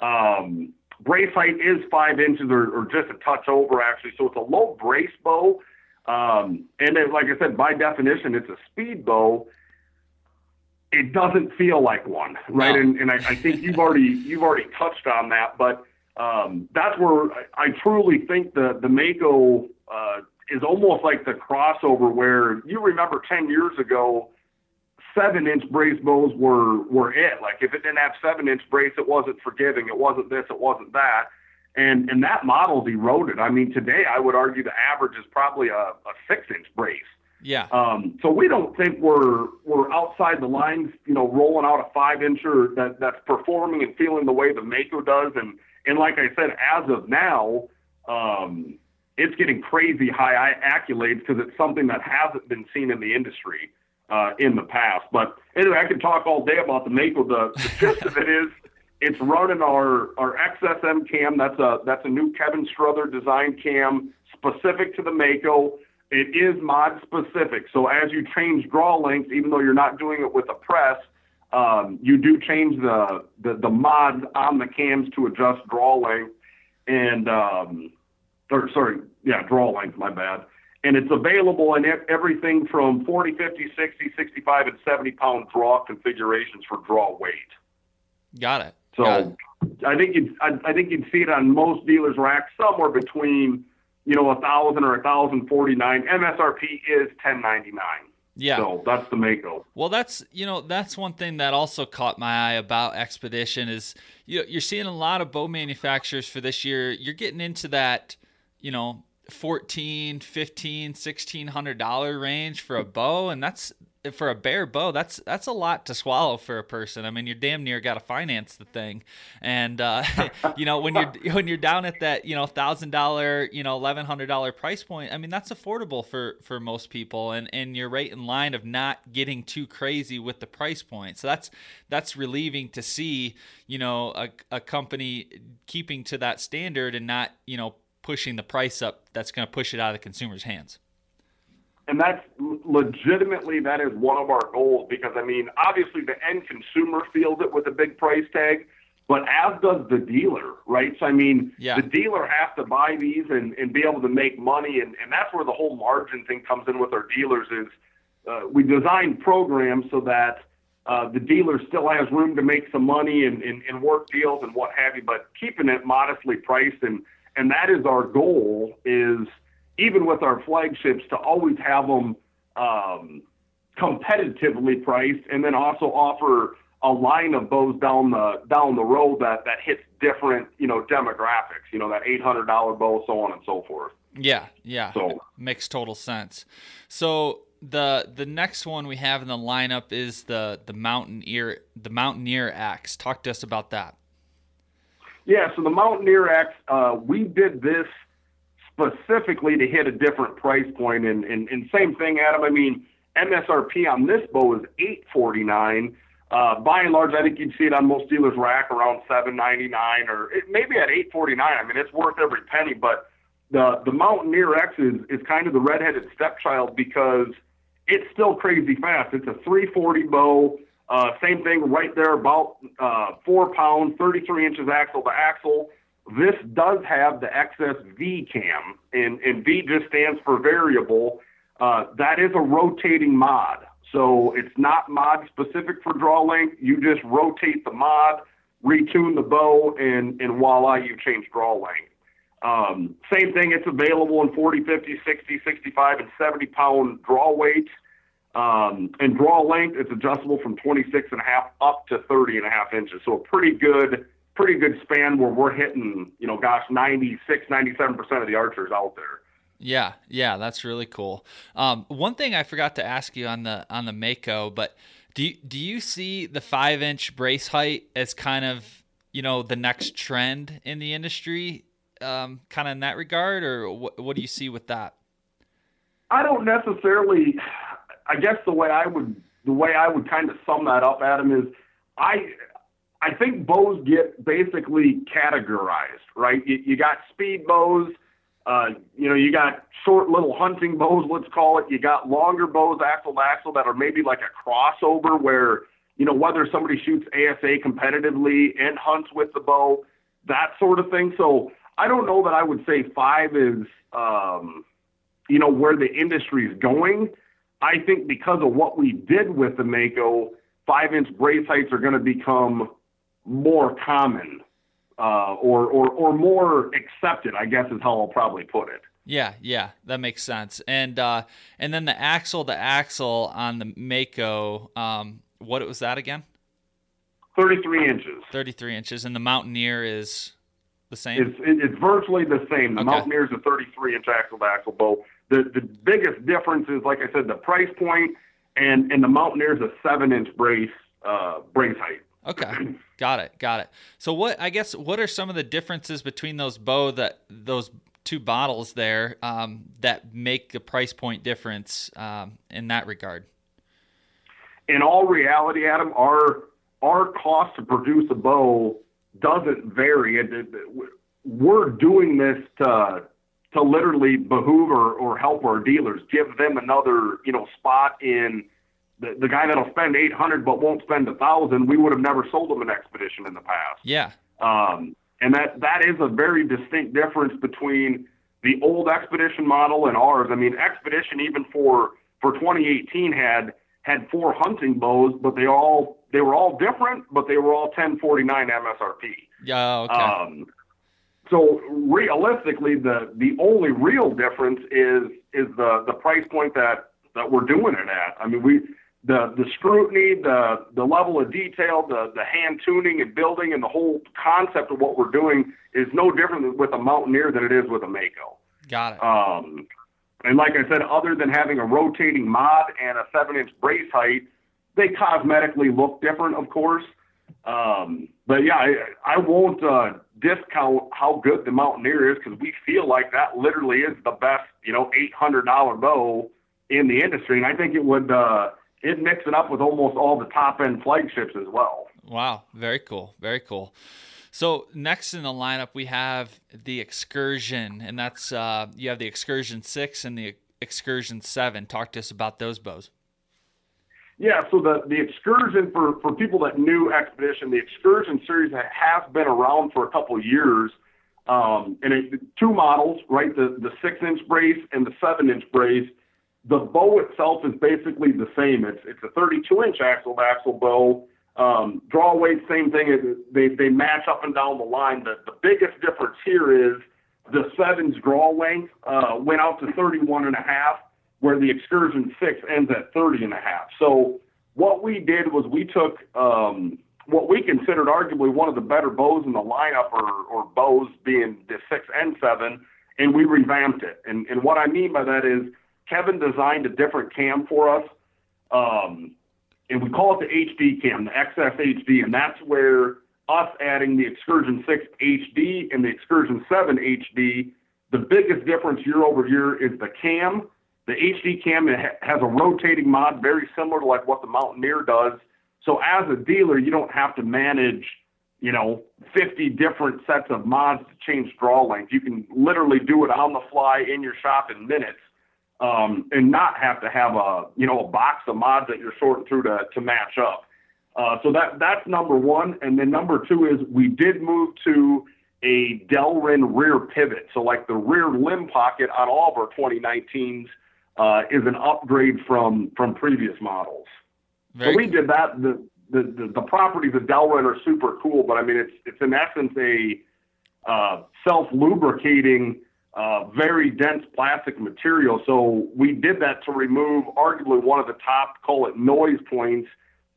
Um, brace height is five inches or, or just a touch over, actually. So it's a low brace bow, um, and it, like I said, by definition, it's a speed bow. It doesn't feel like one, right? No. And, and I, I think you've already you've already touched on that, but um, that's where I, I truly think the the Mako uh, is almost like the crossover where you remember ten years ago, seven inch brace bows were were it. Like if it didn't have seven inch brace, it wasn't forgiving, it wasn't this, it wasn't that, and and that model's eroded. I mean, today I would argue the average is probably a, a six inch brace. Yeah. Um, so we don't think we're we're outside the lines, you know, rolling out a five incher that, that's performing and feeling the way the Mako does. And and like I said, as of now, um, it's getting crazy high accolades because it's something that hasn't been seen in the industry uh, in the past. But anyway, I could talk all day about the Mako. The, the gist of it is, it's running our our X S M cam. That's a that's a new Kevin Strother design cam specific to the Mako. It is mod specific. So as you change draw lengths, even though you're not doing it with a press, um, you do change the, the, the mods on the cams to adjust draw length and, um, or sorry, yeah, draw length, my bad. And it's available in everything from forty, fifty, sixty, sixty-five, and seventy pound draw configurations for draw weight. Got it. So Got it. I think you'd, I, I think you'd see it on most dealers' racks somewhere between, you know, a thousand or a thousand forty-nine. M S R P is ten ninety-nine. Yeah. So that's the Mako. Well, that's, you know, that's one thing that also caught my eye about Expedition is, you know, you're seeing a lot of bow manufacturers for this year. You're getting into that, you know, fourteen, fifteen, sixteen hundred dollars range for a bow. And that's for a bare bow. That's, that's a lot to swallow for a person. I mean, you're damn near got to finance the thing. And, uh, you know, when you're, when you're down at that, you know, one thousand dollars, you know, eleven hundred dollars price point, I mean, that's affordable for, for most people. And, and you're right in line of not getting too crazy with the price point. So that's, that's relieving to see, you know, a, a company keeping to that standard and not, you know, pushing the price up. That's going to push it out of the consumer's hands. And that's legitimately, that is one of our goals, because I mean, obviously the end consumer feels it with a big price tag, but as does the dealer, right? So I mean, yeah. the dealer has to buy these and, and be able to make money. And, and that's where the whole margin thing comes in with our dealers is uh, we design programs so that uh, the dealer still has room to make some money and, and, and work deals and what have you, but keeping it modestly priced. And, and that is our goal is, even with our flagships, to always have them um, competitively priced, and then also offer a line of bows down the down the road that, that hits different, you know, demographics. You know, that eight hundred dollars bow, so on and so forth. Yeah, yeah. So it makes total sense. So the the next one we have in the lineup is the the Mountaineer the Mountaineer X. Talk to us about that. Yeah, so the Mountaineer X, uh, we did this specifically to hit a different price point. And, and, and same thing, Adam, I mean, M S R P on this bow is eight forty-nine. Uh, by and large, I think you'd see it on most dealers' rack around seven ninety-nine or it, maybe at eight forty-nine. I mean, it's worth every penny, but the, the Mountaineer X is, is kind of the redheaded stepchild because it's still crazy fast. It's a three forty bow. Uh, same thing right there, about uh, four pounds, thirty-three inches axle to axle. This does have the excess V cam, and, and V just stands for variable. Uh, that is a rotating mod. So it's not mod specific for draw length. You just rotate the mod, retune the bow, and, and voila, you change draw length. Um, same thing, it's available in forty, fifty, sixty, sixty-five, and seventy pound draw weights. Um, and draw length, it's adjustable from twenty-six and a half up to thirty and a half inches. So a pretty good pretty good span where we're hitting, you know, gosh, ninety-six, ninety-seven percent of the archers out there. Yeah. Yeah. That's really cool. Um, one thing I forgot to ask you on the, on the Mako, but do you, do you see the five inch brace height as kind of, you know, the next trend in the industry, um, kind of in that regard, or wh- what do you see with that? I don't necessarily, I guess the way I would, the way I would kind of sum that up, Adam, is I, I think bows get basically categorized, right? You, you got speed bows, uh, you know, you got short little hunting bows, let's call it. You got longer bows, axle to axle, that are maybe like a crossover where, you know, whether somebody shoots A S A competitively and hunts with the bow, that sort of thing. So I don't know that I would say five is, um, you know, where the industry is going. I think because of what we did with the Mako, five inch brace heights are going to become more common uh, or, or, or more accepted, I guess is how I'll probably put it. Yeah. Yeah. That makes sense. And, uh, and then the axle to axle on the Mako, um, what was that again? thirty-three inches, thirty-three inches. And the Mountaineer is the same. It's, it's virtually the same. The okay. Mountaineer is a thirty-three inch axle to axle bow. The, the biggest difference is, like I said, the price point and, and the Mountaineer is a seven inch brace, uh, brace height. Okay. Got it. Got it. So what, I guess, what are some of the differences between those bow that those two bottles there, um, that make the price point difference, um, in that regard? In all reality, Adam, our, our cost to produce a bow doesn't vary. It, it, we're doing this to, to literally behoove or, or help our dealers, give them another, you know, spot in, The, the guy that'll spend eight hundred but won't spend a thousand, we would have never sold him an Expedition in the past. Yeah. Um, and that, that is a very distinct difference between the old Expedition model and ours. I mean, Expedition even for, for twenty eighteen had, had four hunting bows, but they all, they were all different, but they were all ten forty-nine M S R P. Yeah. Okay. Um, so realistically, the, the only real difference is, is the, the price point that that we're doing it at. I mean, we the the scrutiny, the the level of detail, the the hand tuning and building, and the whole concept of what we're doing is no different with a Mountaineer than it is with a Mako. Got it. Um, and like I said, other than having a rotating mod and a seven-inch brace height, they cosmetically look different, of course. Um, but yeah, I, I won't uh, discount how good the Mountaineer is, because we feel like that literally is the best, you know, eight hundred dollars bow in the industry. And I think it would uh, it mix it up with almost all the top-end flagships as well. Wow, very cool, very cool. So next in the lineup, we have the Excursion, and that's uh, you have the Excursion six and the Excursion seven. Talk to us about those bows. Yeah, so the, the Excursion, for, for people that knew Expedition, the Excursion series has been around for a couple of years. Um, and it, two models, right, the, the six-inch brace and the seven-inch brace. The bow itself is basically the same. It's it's a thirty-two-inch axle-to-axle bow. Um, draw weight, same thing. They they match up and down the line. The, the biggest difference here is the seven's draw length uh, went out to thirty-one and a half, where the Excursion six ends at thirty and a half. So what we did was we took um, what we considered arguably one of the better bows in the lineup, or, or bows being the six and seven, and we revamped it. And, and what I mean by that is Kevin designed a different cam for us. Um, And we call it the H D cam, the X S H D, and that's where us adding the Excursion six H D and the Excursion seven H D, the biggest difference year over year is the cam. The H D cam has a rotating mod, very similar to like what the Mountaineer does. So as a dealer, you don't have to manage, you know, fifty different sets of mods to change draw length. You can literally do it on the fly in your shop in minutes. Um, and not have to have a, you know, a box of mods that you're sorting through to, to match up. Uh, so that that's number one. And then number two is we did move to a Delrin rear pivot. So like the rear limb pocket on all of our twenty nineteens uh, is an upgrade from, from previous models. Very so we did that. The, the, the, the properties of Delrin are super cool, but I mean, it's, it's in essence a uh, self-lubricating Uh, very dense plastic material. So we did that to remove arguably one of the top, call it noise points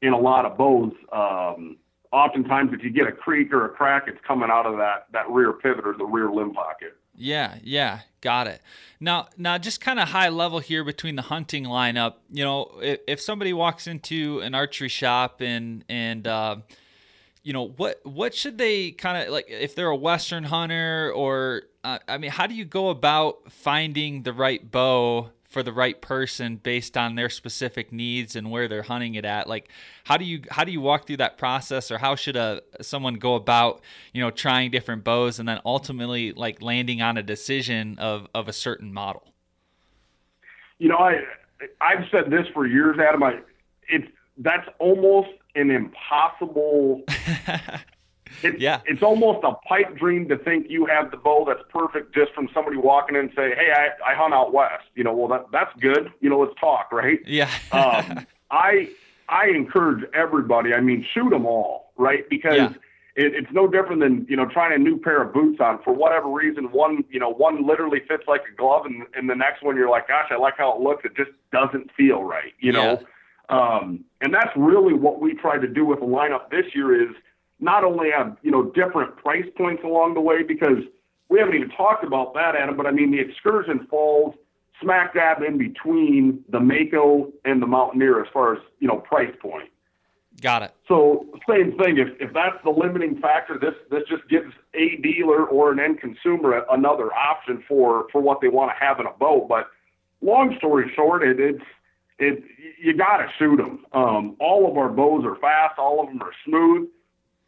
in a lot of bows. Um, oftentimes if you get a creak or a crack, it's coming out of that, that rear pivot or the rear limb pocket. Yeah. Yeah. Got it. Now, now just kind of high level here between the hunting lineup, you know, if, if somebody walks into an archery shop and, and, uh, you know, what, what should they kind of like, if they're a Western hunter or, uh, I mean, how do you go about finding the right bow for the right person based on their specific needs and where they're hunting it at? Like, how do you, how do you walk through that process, or how should a, someone go about, you know, trying different bows and then ultimately like landing on a decision of, of a certain model? You know, I, I've said this for years, Adam, I, it's, that's almost an impossible it's, yeah. It's almost a pipe dream to think you have the bow that's perfect just from somebody walking in and say, hey, I, I hunt out west. You know, well, that that's good. You know, let's talk, right? Yeah. um, I I encourage everybody, I mean, shoot them all, right? Because yeah. it, it's no different than, you know, trying a new pair of boots on. For whatever reason, one, you know, one literally fits like a glove, and, and the next one you're like, gosh, I like how it looks. It just doesn't feel right, you know? Yeah. Um, and that's really what we tried to do with the lineup this year, is not only have, you know, different price points along the way, because we haven't even talked about that, Adam, but I mean, the Excursion falls smack dab in between the Mako and the Mountaineer as far as, you know, price point. Got it. So same thing. If, if that's the limiting factor, this, this just gives a dealer or an end consumer another option for, for what they want to have in a bow. But long story short, it, it's, It, you got to shoot them. Um, all of our bows are fast. All of them are smooth.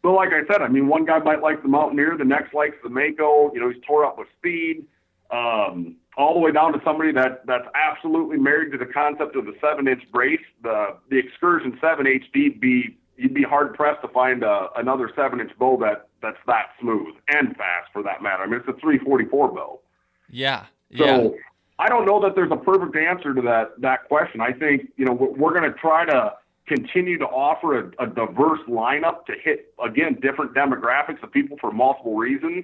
But like I said, I mean, one guy might like the Mountaineer. The next likes the Mako. You know, he's tore up with speed. Um, all the way down to somebody that, that's absolutely married to the concept of the seven-inch brace. The the Excursion seven H D, be, you'd be hard-pressed to find a, another seven-inch bow that, that's that smooth and fast, for that matter. I mean, it's a three forty-four bow. Yeah, so, yeah. I don't know that there's a perfect answer to that, that question. I think, you know, we're, we're going to try to continue to offer a, a diverse lineup to hit, again, different demographics of people for multiple reasons.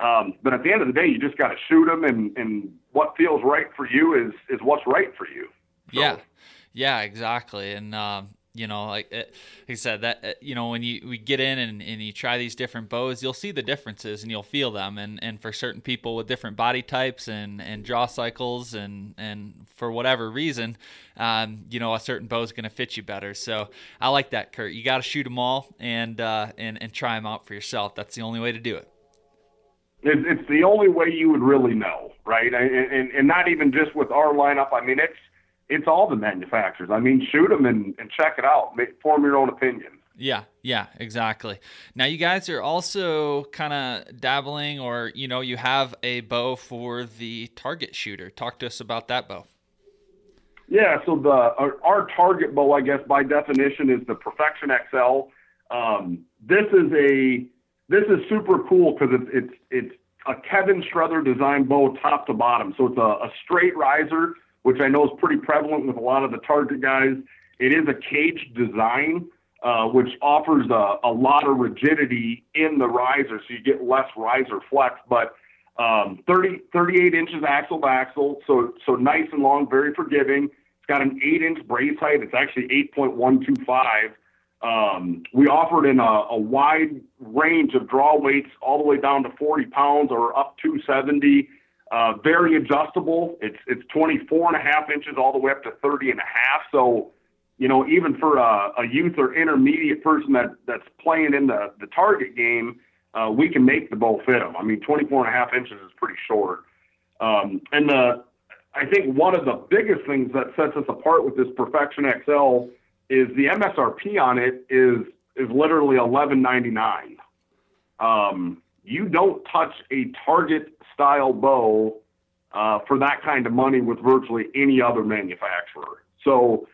Um, but at the end of the day, you just got to shoot them, and, and what feels right for you is, is what's right for you. So. Yeah, yeah, exactly. And, um, you know, like, it, like I said, that, you know, when you we get in and, and you try these different bows, you'll see the differences and you'll feel them. And, and for certain people with different body types and, and draw cycles and, and for whatever reason, um, you know, a certain bow is going to fit you better. So I like that, Kurt. You got to shoot them all and, uh, and, and try them out for yourself. That's the only way to do it. It's the only way you would really know, right? And, and, and not even just with our lineup. I mean, it's, it's all the manufacturers. I mean, shoot them and, and check it out. Make, form your own opinion. Yeah, yeah, exactly. Now, you guys are also kind of dabbling, or, you know, you have a bow for the target shooter. Talk to us about that bow. Yeah, so the our, our target bow, I guess, by definition, is the Perfection X L. Um, this is a this is super cool because it's it's it's a Kevin Strother design bow, top to bottom. So it's a, a straight riser, which I know is pretty prevalent with a lot of the target guys. It is a cage design, uh, which offers a, a lot of rigidity in the riser, so you get less riser flex, but um, thirty, thirty-eight inches axle to axle, so so nice and long, very forgiving. It's got an eight-inch brace height. It's actually eight point one two five. Um, we offer it in a, a wide range of draw weights, all the way down to forty pounds or up to seventy. Uh, very adjustable. It's, it's twenty-four and a half inches all the way up to thirty and a half. So, you know, even for a, a youth or intermediate person that that's playing in the, the target game, uh, we can make the bow fit them. I mean, twenty-four and a half inches is pretty short. Um, and the, I think one of the biggest things that sets us apart with this Perfection X L is the M S R P on it is, is literally eleven ninety-nine. Um, You don't touch a target-style bow uh, for that kind of money with virtually any other manufacturer. So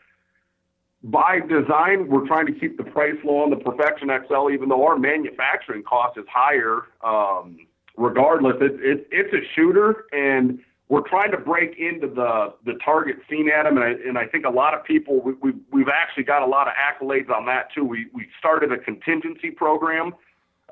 by design, we're trying to keep the price low on the Perfection X L, even though our manufacturing cost is higher. Um, regardless, it, it, it's a shooter, and we're trying to break into the, the target scene, Adam, and I, and I think a lot of people, we, we've, we've actually got a lot of accolades on that, too. We, we started a contingency program.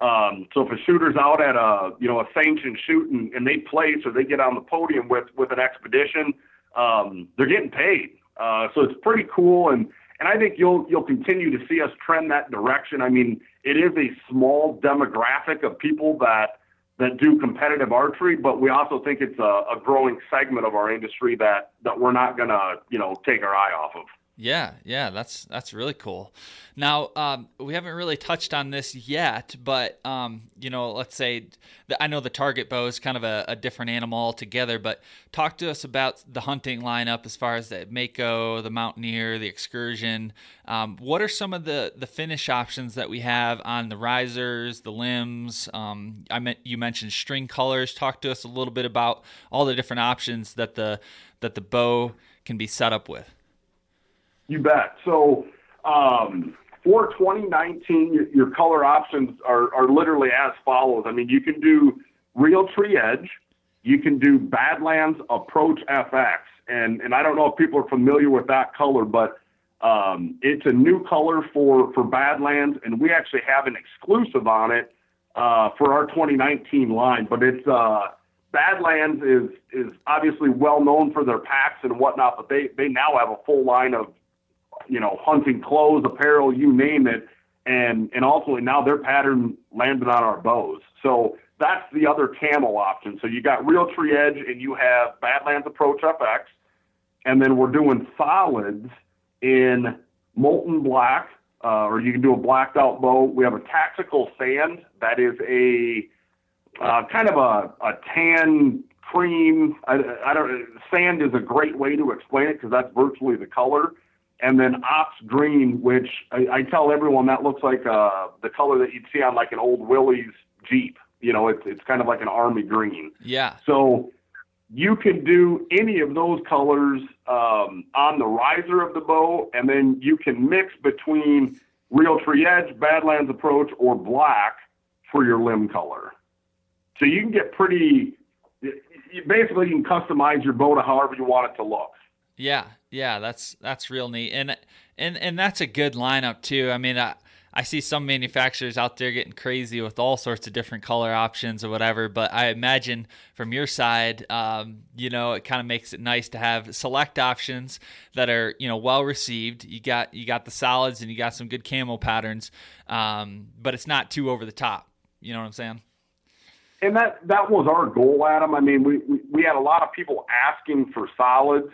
Um, so if a shooter's out at a, you know, a sanctioned shoot and, and they place or they get on the podium with, with an expedition, um, they're getting paid. Uh, so it's pretty cool. And, and I think you'll, you'll continue to see us trend that direction. I mean, it is a small demographic of people that, that do competitive archery, but we also think it's a, a growing segment of our industry that, that we're not going to, you know, take our eye off of. Yeah, yeah, that's that's really cool. Now, um, we haven't really touched on this yet, but, um, you know, let's say, the, I know the target bow is kind of a, a different animal altogether, but talk to us about the hunting lineup as far as the Mako, the Mountaineer, the Excursion. Um, what are some of the, the finish options that we have on the risers, the limbs? Um, I meant you mentioned string colors. Talk to us a little bit about all the different options that the that the bow can be set up with. You bet. So um, for twenty nineteen, your, your color options are, are literally as follows. I mean, you can do Real Tree Edge. You can do Badlands Approach F X. And and I don't know if people are familiar with that color, but um, it's a new color for, for Badlands, and we actually have an exclusive on it uh, for our twenty nineteen line. But it's uh, Badlands is is obviously well-known for their packs and whatnot, but they, they now have a full line of, you know, hunting clothes, apparel, you name it. And, and ultimately now their pattern landed on our bows. So that's the other camel option. So you got Real Tree Edge and you have Badlands Approach F X. And then we're doing solids in molten black, uh, or you can do a blacked out bow. We have a tactical sand. That is a, uh, kind of a, a tan cream. I, I don't sand is a great way to explain it, 'cause that's virtually the color. And then Ops Green, which I, I tell everyone that looks like uh, the color that you'd see on like an old Willie's Jeep. You know, it's it's kind of like an army green. Yeah. So you can do any of those colors um, on the riser of the bow, and then you can mix between Real Tree Edge, Badlands Approach, or black for your limb color. So you can get pretty, you basically you can customize your bow to however you want it to look. Yeah, yeah, that's that's real neat, and and and that's a good lineup too. I mean, I I see some manufacturers out there getting crazy with all sorts of different color options or whatever, but I imagine from your side, um, you know, it kind of makes it nice to have select options that are, you know, well received. You got you got the solids and you got some good camo patterns, um, but it's not too over the top. You know what I'm saying? And that, that was our goal, Adam. I mean, we, we, we had a lot of people asking for solids.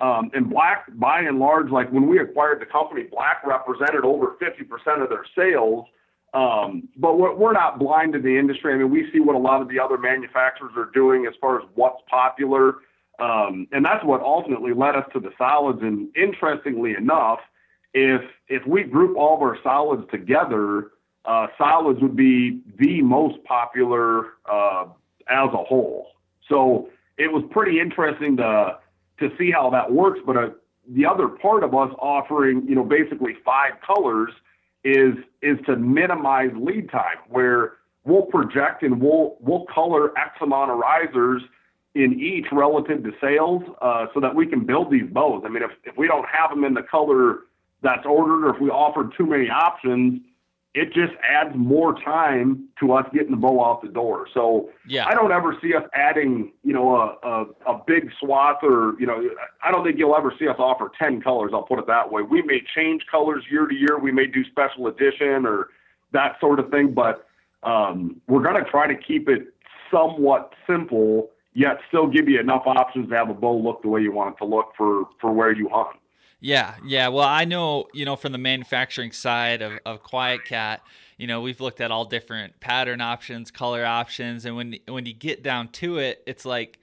Um, and black, by and large, like when we acquired the company, black represented over fifty percent of their sales. Um, but we're, we're not blind to the industry. I mean, we see what a lot of the other manufacturers are doing as far as what's popular. Um, and that's what ultimately led us to the solids. And interestingly enough, if, if we group all of our solids together, uh, solids would be the most popular, uh, as a whole. So it was pretty interesting to, to see how that works. But uh, the other part of us offering, you know, basically five colors is, is to minimize lead time, where we'll project and we'll, we'll color X amount of risers in each relative to sales, uh, so that we can build these bows. I mean, if, if we don't have them in the color that's ordered, or if we offer too many options, it just adds more time to us getting the bow out the door. So yeah. I don't ever see us adding, you know, a, a, a big swath, or, you know, I don't think you'll ever see us offer ten colors. I'll put it that way. We may change colors year to year. We may do special edition or that sort of thing, but um, we're going to try to keep it somewhat simple, yet still give you enough options to have a bow look the way you want it to look for, for where you hunt. Yeah, yeah. Well, I know, you know, from the manufacturing side of, of Quiet Cat, you know, we've looked at all different pattern options, color options, and when when you get down to it, it's like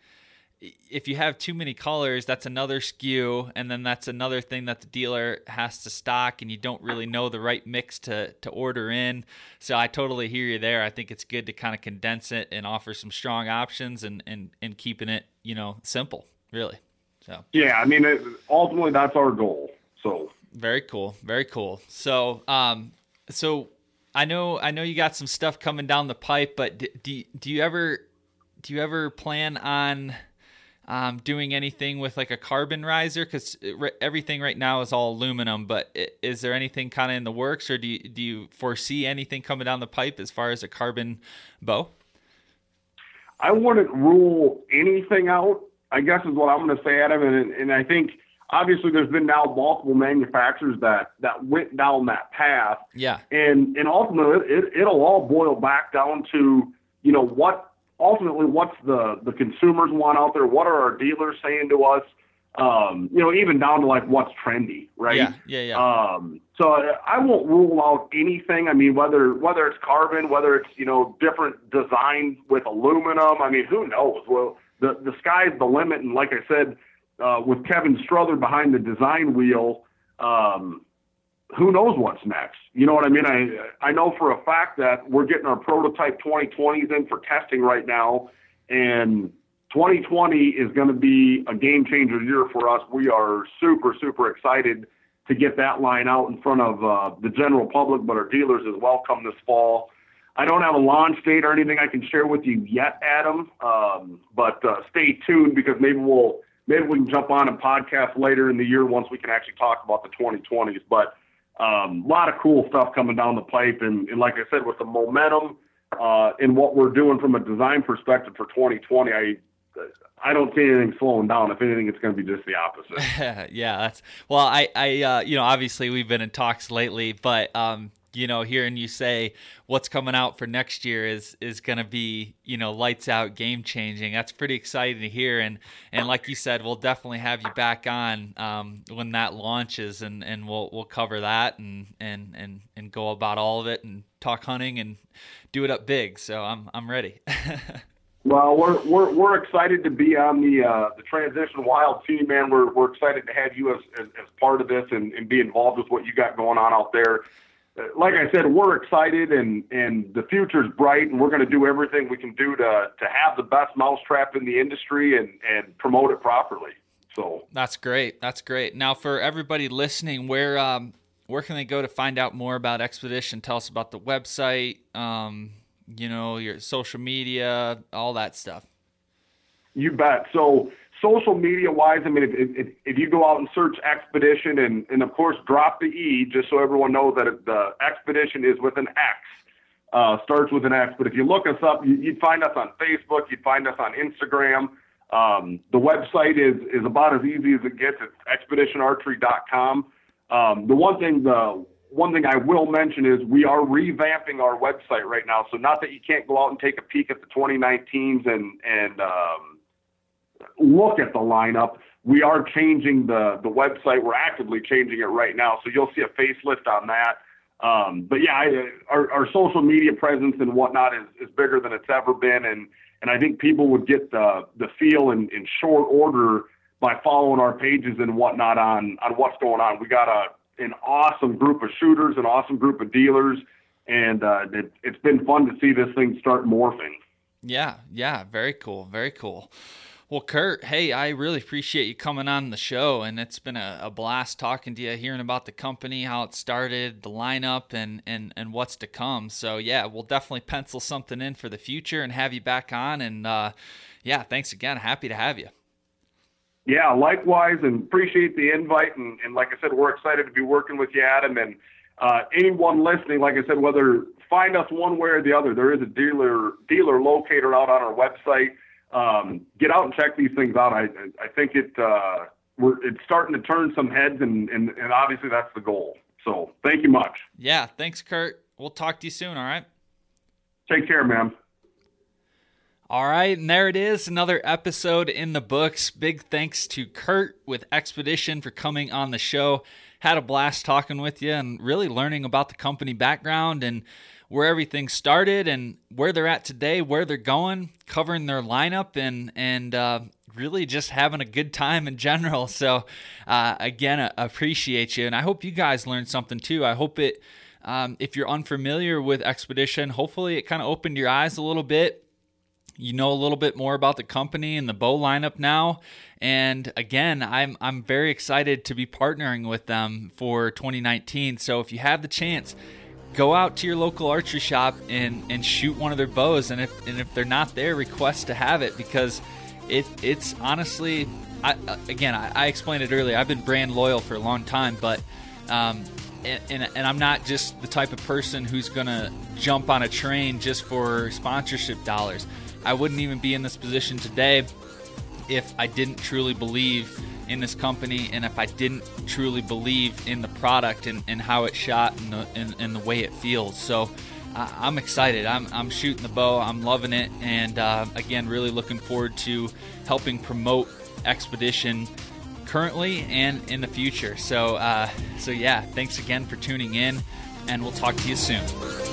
if you have too many colors, that's another S K U, and then that's another thing that the dealer has to stock, and you don't really know the right mix to to order in. So I totally hear you there. I think it's good to kind of condense it and offer some strong options, and and and keeping it, you know, simple, really. So. Yeah, I mean, it, ultimately that's our goal. So very cool, very cool. So, um, so I know, I know you got some stuff coming down the pipe, but do do, do you ever, do you ever plan on um, doing anything with like a carbon riser? Because re- everything right now is all aluminum. But it, is there anything kind of in the works, or do you, do you foresee anything coming down the pipe as far as a carbon bow? I wouldn't rule anything out, I guess is what I'm going to say, Adam. And, and I think obviously there's been now multiple manufacturers that, that went down that path. Yeah. And, and ultimately it, it'll all boil back down to, you know, what ultimately what's the, the consumers want out there. What are our dealers saying to us? Um, you know, even down to like what's trendy, right? Yeah. Yeah. yeah. Um, so I won't rule out anything. I mean, whether, whether it's carbon, whether it's, you know, different designs with aluminum, I mean, who knows? Well, The the sky's the limit, and like I said, uh, with Kevin Strother behind the design wheel, um, who knows what's next? You know what I mean? I I know for a fact that we're getting our prototype twenty twenties in for testing right now, and twenty twenty is going to be a game changer year for us. We are super super excited to get that line out in front of uh, the general public, but our dealers as well come this fall. I don't have a launch date or anything I can share with you yet, Adam. Um, but uh, stay tuned, because maybe we'll maybe we can jump on a podcast later in the year once we can actually talk about the twenty twenties. But a um, lot of cool stuff coming down the pipe, and, and like I said, with the momentum uh, in what we're doing from a design perspective for twenty twenty, I. I don't see anything slowing down. If anything, it's going to be just the opposite. Yeah, that's well. I I uh, you know, obviously we've been in talks lately, but. Um, You know, hearing you say what's coming out for next year is is going to be, you know, lights out, game changing. That's pretty exciting to hear. And and like you said, we'll definitely have you back on um, when that launches, and, and we'll we'll cover that and, and and and go about all of it and talk hunting and do it up big. So I'm I'm ready. Well, we're we're we're excited to be on the uh, the Transition Wild team, man. We're we're excited to have you as as, as part of this and, and be involved with what you got going on out there. Like I said, we're excited, and, and the future's bright, and we're going to do everything we can do to to have the best mousetrap in the industry and, and promote it properly. So that's great. That's great. Now, for everybody listening, where um where can they go to find out more about Expedition? Tell us about the website, um, you know, your social media, all that stuff. You bet. So social media wise, I mean, if, if, if you go out and search Expedition and, and of course, drop the E just so everyone knows that the Expedition is with an X, uh, starts with an X. But if you look us up, you, you'd find us on Facebook, you'd find us on Instagram. Um, the website is, is about as easy as it gets. It's expedition archery dot com. Um, the one thing, the one thing I will mention is we are revamping our website right now. So not that you can't go out and take a peek at the twenty nineteens and, and, um, look at the lineup. We are changing the the website. We're actively changing it right now, so you'll see a facelift on that. Um, but yeah, I, our, our social media presence and whatnot is, is bigger than it's ever been, and and I think people would get the the feel in, in short order by following our pages and whatnot on on what's going on. We got a an awesome group of shooters, an awesome group of dealers, and uh, it, it's been fun to see this thing start morphing. Yeah, yeah, very cool, very cool. Well, Kurt, hey, I really appreciate you coming on the show, and it's been a, a blast talking to you, hearing about the company, how it started, the lineup, and, and, and what's to come. So, yeah, we'll definitely pencil something in for the future and have you back on. And, uh, yeah, thanks again. Happy to have you. Yeah, likewise, and appreciate the invite. And, and like I said, we're excited to be working with you, Adam. And uh, anyone listening, like I said, whether find us one way or the other, there is a dealer dealer locator out on our website. Um, get out and check these things out. I, I think it, uh, we're, it's starting to turn some heads, and, and, and obviously that's the goal. So thank you much. Yeah. Thanks, Kurt. We'll talk to you soon. All right. Take care, man. All right. And there it is. Another episode in the books. Big thanks to Kurt with Expedition for coming on the show. Had a blast talking with you and really learning about the company background and where everything started and where they're at today, where they're going, covering their lineup, and and uh, really just having a good time in general. So uh, again, I appreciate you, and I hope you guys learned something too. I hope it, um, if you're unfamiliar with Expedition, hopefully it kind of opened your eyes a little bit. You know a little bit more about the company and the bow lineup now. And again, I'm I'm very excited to be partnering with them for twenty nineteen. So if you have the chance, go out to your local archery shop and, and shoot one of their bows. And if and if they're not there, request to have it, because it it's honestly, I, again, I, I explained it earlier. I've been brand loyal for a long time, but um, and, and, and I'm not just the type of person who's going to jump on a train just for sponsorship dollars. I wouldn't even be in this position today if I didn't truly believe in this company, and if I didn't truly believe in the product and, and how it shot and the, and, and the way it feels. So uh, I'm excited. I'm, I'm shooting the bow. I'm loving it. And uh, again, really looking forward to helping promote Expedition currently and in the future. So, uh, so yeah, thanks again for tuning in, and we'll talk to you soon.